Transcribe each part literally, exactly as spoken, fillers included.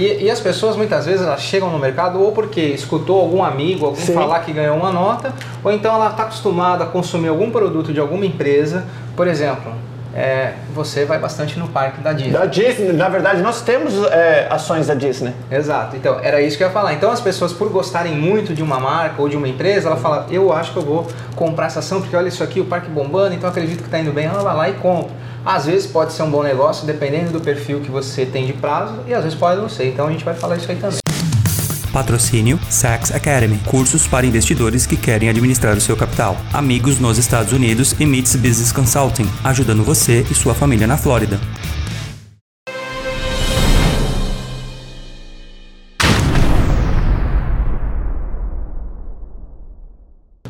E, e as pessoas muitas vezes elas chegam no mercado ou porque escutou algum amigo, algum Sim. falar que ganhou uma nota, ou então ela está acostumada a consumir algum produto de alguma empresa, por exemplo... É, você vai bastante no parque da Disney. Da Disney, na verdade nós temos é, ações da Disney. Exato, então era isso que eu ia falar. Então as pessoas, por gostarem muito de uma marca ou de uma empresa, ela fala, eu acho que eu vou comprar essa ação, porque olha isso aqui, o parque bombando, então acredito que está indo bem, ela vai lá e compra. Às vezes pode ser um bom negócio, dependendo do perfil que você tem de prazo, e às vezes pode não ser, então a gente vai falar isso aí também. Patrocínio Sax Academy, cursos para investidores que querem administrar o seu capital. Amigos nos Estados Unidos e Meets Business Consulting, ajudando você e sua família na Flórida.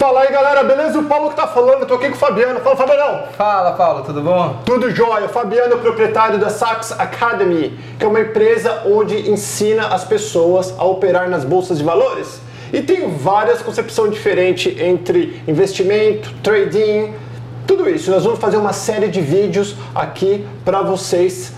Fala aí galera, beleza? O Paulo que tá falando, eu tô aqui com o Fabiano. Fala, Fabiano! Fala, Paulo, tudo bom? Tudo jóia. O Fabiano é o proprietário da Sax Academy, que é uma empresa onde ensina as pessoas a operar nas bolsas de valores. E tem várias concepções diferentes entre investimento, trading, tudo isso. Nós vamos fazer uma série de vídeos aqui para vocês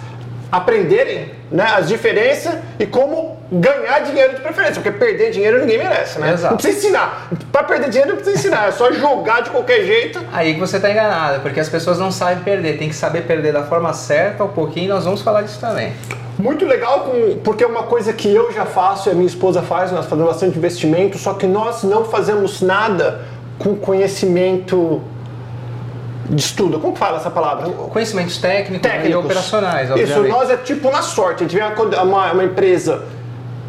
aprenderem, né, as diferenças e como ganhar dinheiro de preferência, porque perder dinheiro ninguém merece, né? Exato. Não precisa ensinar. Para perder dinheiro não precisa ensinar, é só jogar de qualquer jeito. Aí que você está enganado, porque as pessoas não sabem perder, tem que saber perder da forma certa, um pouquinho, e nós vamos falar disso também. Muito legal, porque é uma coisa que eu já faço e a minha esposa faz, nós fazemos bastante investimento, só que nós não fazemos nada com conhecimento... de estudo, como fala essa palavra? Conhecimentos técnicos, técnicos. E operacionais, obviamente. Isso, nós é tipo na sorte, a gente vê uma, uma empresa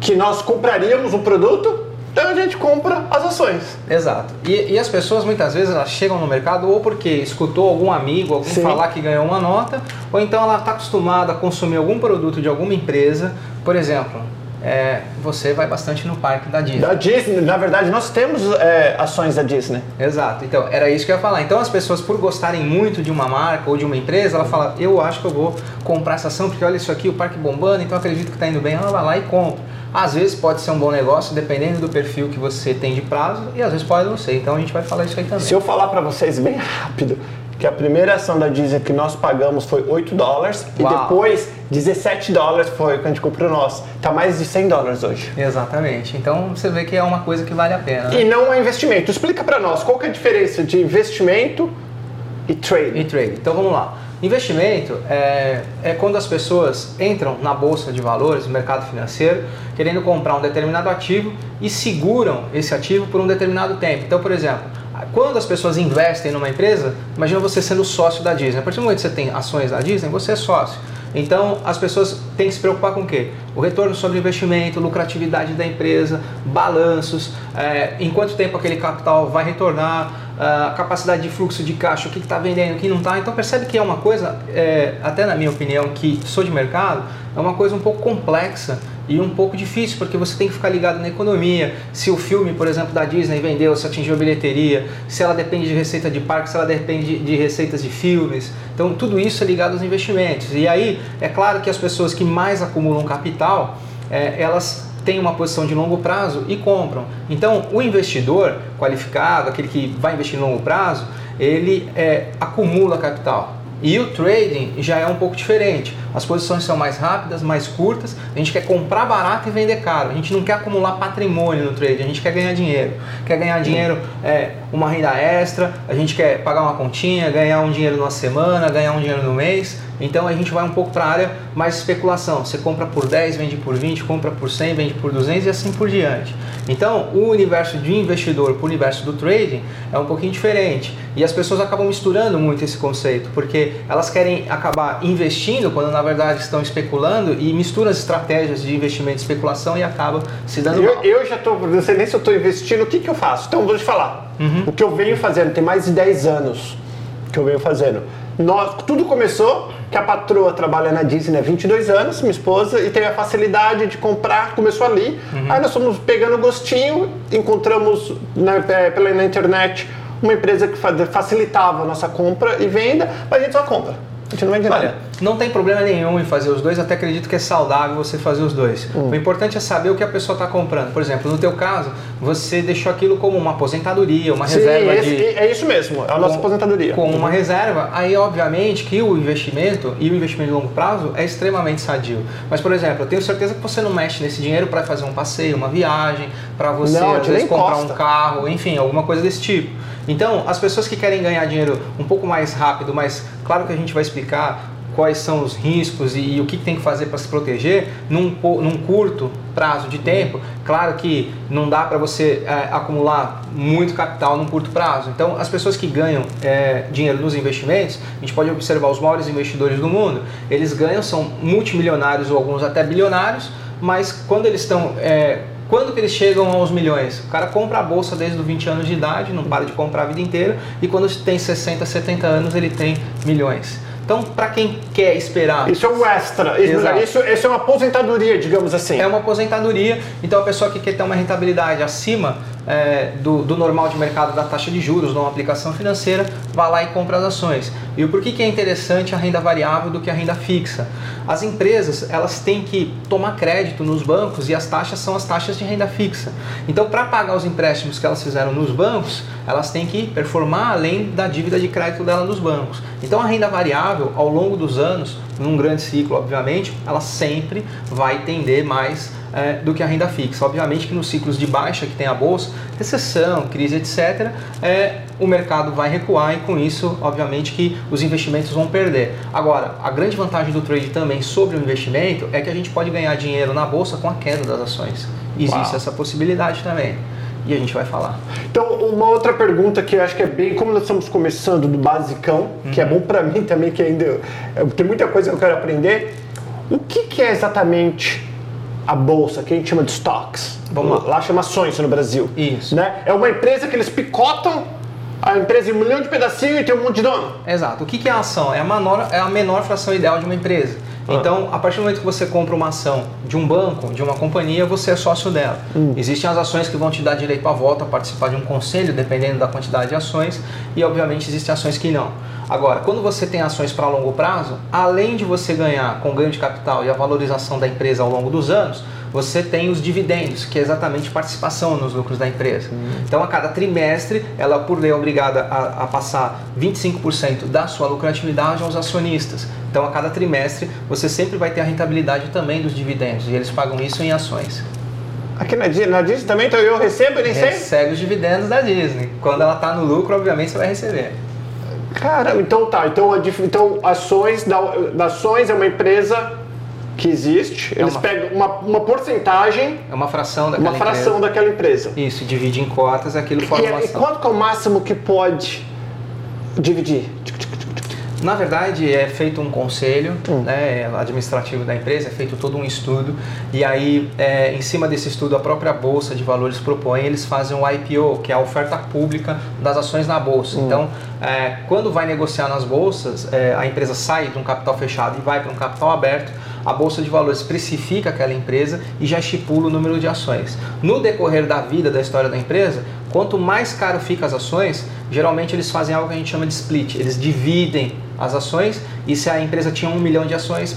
que nós compraríamos um produto, então a gente compra as ações. Exato. E, e as pessoas muitas vezes elas chegam no mercado ou porque escutou algum amigo, algum Sim. falar que ganhou uma nota, ou então ela está acostumada a consumir algum produto de alguma empresa, por exemplo... É, você vai bastante no parque da Disney. Da Disney, na verdade nós temos é, ações da Disney. Exato, então era isso que eu ia falar. Então as pessoas, por gostarem muito de uma marca ou de uma empresa, ela fala, eu acho que eu vou comprar essa ação, porque olha isso aqui, o parque bombando, então acredito que está indo bem, ela vai lá e compra. Às vezes pode ser um bom negócio, dependendo do perfil que você tem de prazo, e às vezes pode não ser, então a gente vai falar isso aí também. Se eu falar para vocês bem rápido, que a primeira ação da Disney que nós pagamos foi oito dólares e depois dezessete dólares foi quando a gente comprou nós. Tá mais de cem dólares hoje. Exatamente. Então você vê que é uma coisa que vale a pena. Né? E não é investimento. Explica pra nós qual que é a diferença de investimento e trade. E trade. Então vamos lá. Investimento é, é quando as pessoas entram na bolsa de valores, no mercado financeiro, querendo comprar um determinado ativo e seguram esse ativo por um determinado tempo. Então, por exemplo, quando as pessoas investem numa empresa, imagina você sendo sócio da Disney. A partir do momento que você tem ações da Disney, você é sócio. Então, as pessoas têm que se preocupar com o quê? O retorno sobre investimento, lucratividade da empresa, balanços, é, em quanto tempo aquele capital vai retornar, a capacidade de fluxo de caixa, o que está vendendo, o que não está. Então, percebe que é uma coisa, é, até na minha opinião, que sou de mercado, é uma coisa um pouco complexa e um pouco difícil, porque você tem que ficar ligado na economia. Se o filme, por exemplo, da Disney vendeu, se atingiu a bilheteria, se ela depende de receita de parque, se ela depende de receitas de filmes. Então, tudo isso é ligado aos investimentos. E aí, é claro que as pessoas que mais acumulam capital, é, elas têm uma posição de longo prazo e compram. Então, o investidor qualificado, aquele que vai investir em longo prazo, ele é, acumula capital. E o trading já é um pouco diferente. As posições são mais rápidas, mais curtas. A gente quer comprar barato e vender caro. A gente não quer acumular patrimônio no trading. A gente quer ganhar dinheiro. Quer ganhar dinheiro, é, uma renda extra. A gente quer pagar uma continha, ganhar um dinheiro numa semana, ganhar um dinheiro no mês. Então a gente vai um pouco para a área mais especulação. Você compra por dez, vende por vinte, compra por cem, vende por duzentos e assim por diante. Então o universo de investidor para o universo do trading é um pouquinho diferente. E as pessoas acabam misturando muito esse conceito, porque elas querem acabar investindo quando na verdade estão especulando e misturam as estratégias de investimento e especulação e acabam se dando mal. Eu, eu já estou, não sei nem se eu estou investindo, o que, que eu faço? Então vou te falar. Uhum. O que eu venho fazendo, tem mais de dez anos que eu venho fazendo. Nós, tudo começou que a patroa trabalha na Disney há vinte e dois anos, minha esposa, e teve a facilidade de comprar, começou ali. Uhum. Aí nós fomos pegando gostinho, encontramos na, pela, na internet uma empresa que facilitava a nossa compra e venda, mas a gente só compra. A gente não vende nada. Olha, Não tem problema nenhum em fazer os dois, até acredito que é saudável você fazer os dois. Hum. O importante é saber o que a pessoa está comprando. Por exemplo, no teu caso, você deixou aquilo como uma aposentadoria, uma Sim, reserva esse, de... é isso mesmo, é a nossa com, aposentadoria. Como uma reserva, aí obviamente que o investimento, e o investimento de longo prazo, é extremamente sadio. Mas, por exemplo, eu tenho certeza que você não mexe nesse dinheiro para fazer um passeio, uma viagem, para você não, às vezes, comprar um carro, enfim, alguma coisa desse tipo. Então, as pessoas que querem ganhar dinheiro um pouco mais rápido, mas claro que a gente vai explicar quais são os riscos e, e o que tem que fazer para se proteger num, num curto prazo de tempo. Claro que não dá para você é, acumular muito capital num curto prazo. Então, as pessoas que ganham é, dinheiro nos investimentos, a gente pode observar os maiores investidores do mundo, eles ganham, são multimilionários ou alguns até bilionários, mas quando eles estão... É, Quando que eles chegam aos milhões? O cara compra a bolsa desde os vinte anos de idade, não para de comprar a vida inteira, e quando tem sessenta, setenta anos ele tem milhões. Então, para quem quer esperar... Isso é um extra, isso, isso é uma aposentadoria, digamos assim. É uma aposentadoria, então a pessoa que quer ter uma rentabilidade acima é, do, do normal de mercado, da taxa de juros, numa aplicação financeira, vai lá e compra as ações. E por que que é interessante a renda variável do que a renda fixa? As empresas, elas têm que tomar crédito nos bancos e as taxas são as taxas de renda fixa. Então, para pagar os empréstimos que elas fizeram nos bancos, elas têm que performar além da dívida de crédito dela nos bancos. Então, a renda variável, ao longo dos anos, num grande ciclo, obviamente, ela sempre vai tender mais é, do que a renda fixa. Obviamente que nos ciclos de baixa que tem a bolsa, recessão, crise, etcétera, é, o mercado vai recuar e com isso, obviamente, que os investimentos vão perder. Agora, a grande vantagem do trade também sobre o investimento é que a gente pode ganhar dinheiro na bolsa com a queda das ações. Existe Uau. Essa possibilidade também. E a gente vai falar. Então, uma outra pergunta que eu acho que é bem... Como nós estamos começando do basicão, uhum. que é bom para mim também, que ainda tem muita coisa que eu quero aprender. O que, que é exatamente a bolsa, que a gente chama de stocks? Vamos lá. Lá chama ações no Brasil. Isso. Né? É uma empresa que eles picotam a empresa em um milhão de pedacinhos e tem um monte de dono. Exato. O que, que é a ação? É a, menor, é a menor fração ideal de uma empresa. Então, a partir do momento que você compra uma ação de um banco, de uma companhia, você é sócio dela. Hum. Existem as ações que vão te dar direito a voto, a participar de um conselho, dependendo da quantidade de ações, e obviamente existem ações que não. Agora, quando você tem ações para longo prazo, além de você ganhar com ganho de capital e a valorização da empresa ao longo dos anos, você tem os dividendos, que é exatamente participação nos lucros da empresa. Hum. Então, a cada trimestre, ela por lei é obrigada a, a passar vinte e cinco por cento da sua lucratividade aos acionistas. Então, a cada trimestre, você sempre vai ter a rentabilidade também dos dividendos, e eles pagam isso em ações. Aqui na, na Disney também, então eu recebo, eu nem sei? Recebe os dividendos da Disney. Quando ela está no lucro, obviamente, você vai receber. Cara, então tá. Então, então ações, da, ações é uma empresa... que existe, eles é uma, pegam uma, uma porcentagem, é uma fração daquela uma fração empresa. daquela empresa. Isso, divide em cotas, aquilo forma uma ação. E quanto que é o máximo que pode dividir? Na verdade, é feito um conselho hum. né, administrativo da empresa, é feito todo um estudo, e aí, é, em cima desse estudo, a própria Bolsa de Valores propõe, eles fazem o I P O, que é a oferta pública das ações na Bolsa. Hum. Então, é, quando vai negociar nas Bolsas, é, a empresa sai de um capital fechado e vai para um capital aberto, a Bolsa de Valores especifica aquela empresa e já estipula o número de ações. No decorrer da vida, da história da empresa, quanto mais caro ficam as ações, geralmente eles fazem algo que a gente chama de split. Eles dividem as ações e se a empresa tinha um milhão de ações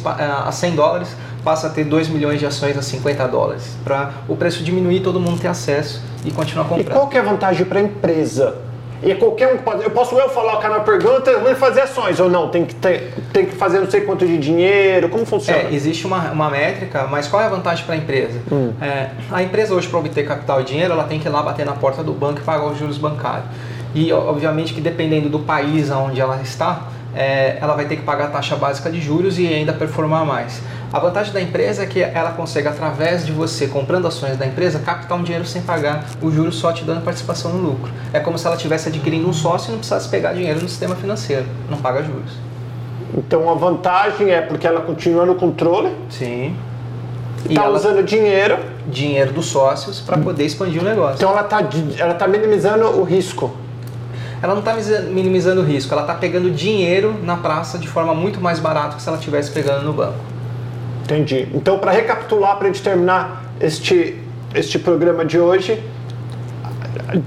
a cem dólares, passa a ter dois milhões de ações a cinquenta dólares. Para o preço diminuir, todo mundo ter acesso e continuar comprando. E qual que é a vantagem para a empresa? E qualquer um pode... Eu posso eu falar, cara, na pergunta, eu vou fazer ações ou não? Tem que, ter, tem que fazer não sei quanto de dinheiro? Como funciona? É, existe uma, uma métrica, mas qual é a vantagem para a empresa? Hum. É, a empresa hoje, para obter capital e dinheiro, ela tem que ir lá bater na porta do banco e pagar os juros bancários. E, obviamente, que dependendo do país onde ela está, é, ela vai ter que pagar a taxa básica de juros e ainda performar mais. A vantagem da empresa é que ela consegue, através de você comprando ações da empresa, captar um dinheiro sem pagar o juros, só te dando participação no lucro. É como se ela estivesse adquirindo um sócio e não precisasse pegar dinheiro no sistema financeiro, não paga juros. Então a vantagem é porque ela continua no controle? Sim. Está usando dinheiro? Dinheiro dos sócios para poder expandir o negócio. Então ela está ela tá minimizando o risco? Ela não está minimizando o risco, ela está pegando dinheiro na praça de forma muito mais barata que se ela estivesse pegando no banco. Entendi. Então, para recapitular, para a gente terminar este, este programa de hoje,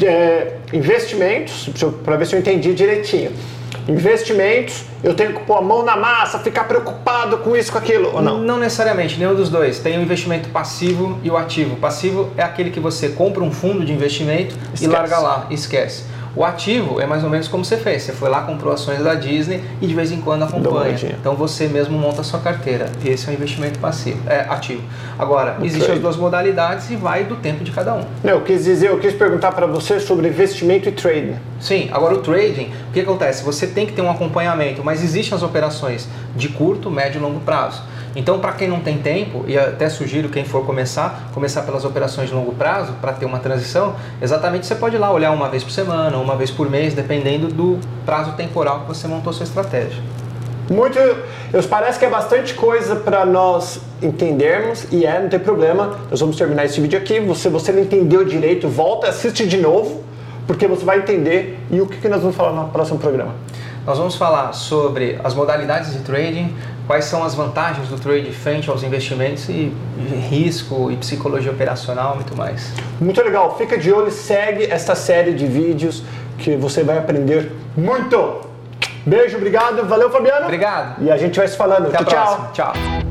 é, investimentos, para ver se eu entendi direitinho. Investimentos, eu tenho que pôr a mão na massa, ficar preocupado com isso, com aquilo, ou não? Não necessariamente, nenhum dos dois. Tem o investimento passivo e o ativo. Passivo é aquele que você compra um fundo de investimento esquece. E larga lá, esquece. O ativo é mais ou menos como você fez. Você foi lá, comprou ações da Disney e de vez em quando acompanha. Então você mesmo monta a sua carteira. Esse é o investimento passivo, é ativo. Agora, okay. Existem as duas modalidades e vai do tempo de cada um. Não, eu quis dizer, eu quis perguntar para você sobre investimento e trading. Sim, agora o trading, o que acontece? Você tem que ter um acompanhamento, mas existem as operações de curto, médio e longo prazo. Então, para quem não tem tempo, e até sugiro quem for começar, começar pelas operações de longo prazo, para ter uma transição, exatamente você pode ir lá olhar uma vez por semana, uma vez por mês, dependendo do prazo temporal que você montou sua estratégia. Muito, eu, parece que é bastante coisa para nós entendermos, e é, não tem problema, nós vamos terminar esse vídeo aqui, se você, você não entendeu direito, volta, assiste de novo, porque você vai entender, e o que, que nós vamos falar no próximo programa? Nós vamos falar sobre as modalidades de trading, quais são as vantagens do trade frente aos investimentos e risco e psicologia operacional, muito mais. Muito legal, fica de olho, segue esta série de vídeos que você vai aprender muito. Beijo, obrigado, valeu Fabiano. Obrigado. E a gente vai se falando. Até tchau, a próxima. Tchau. Tchau.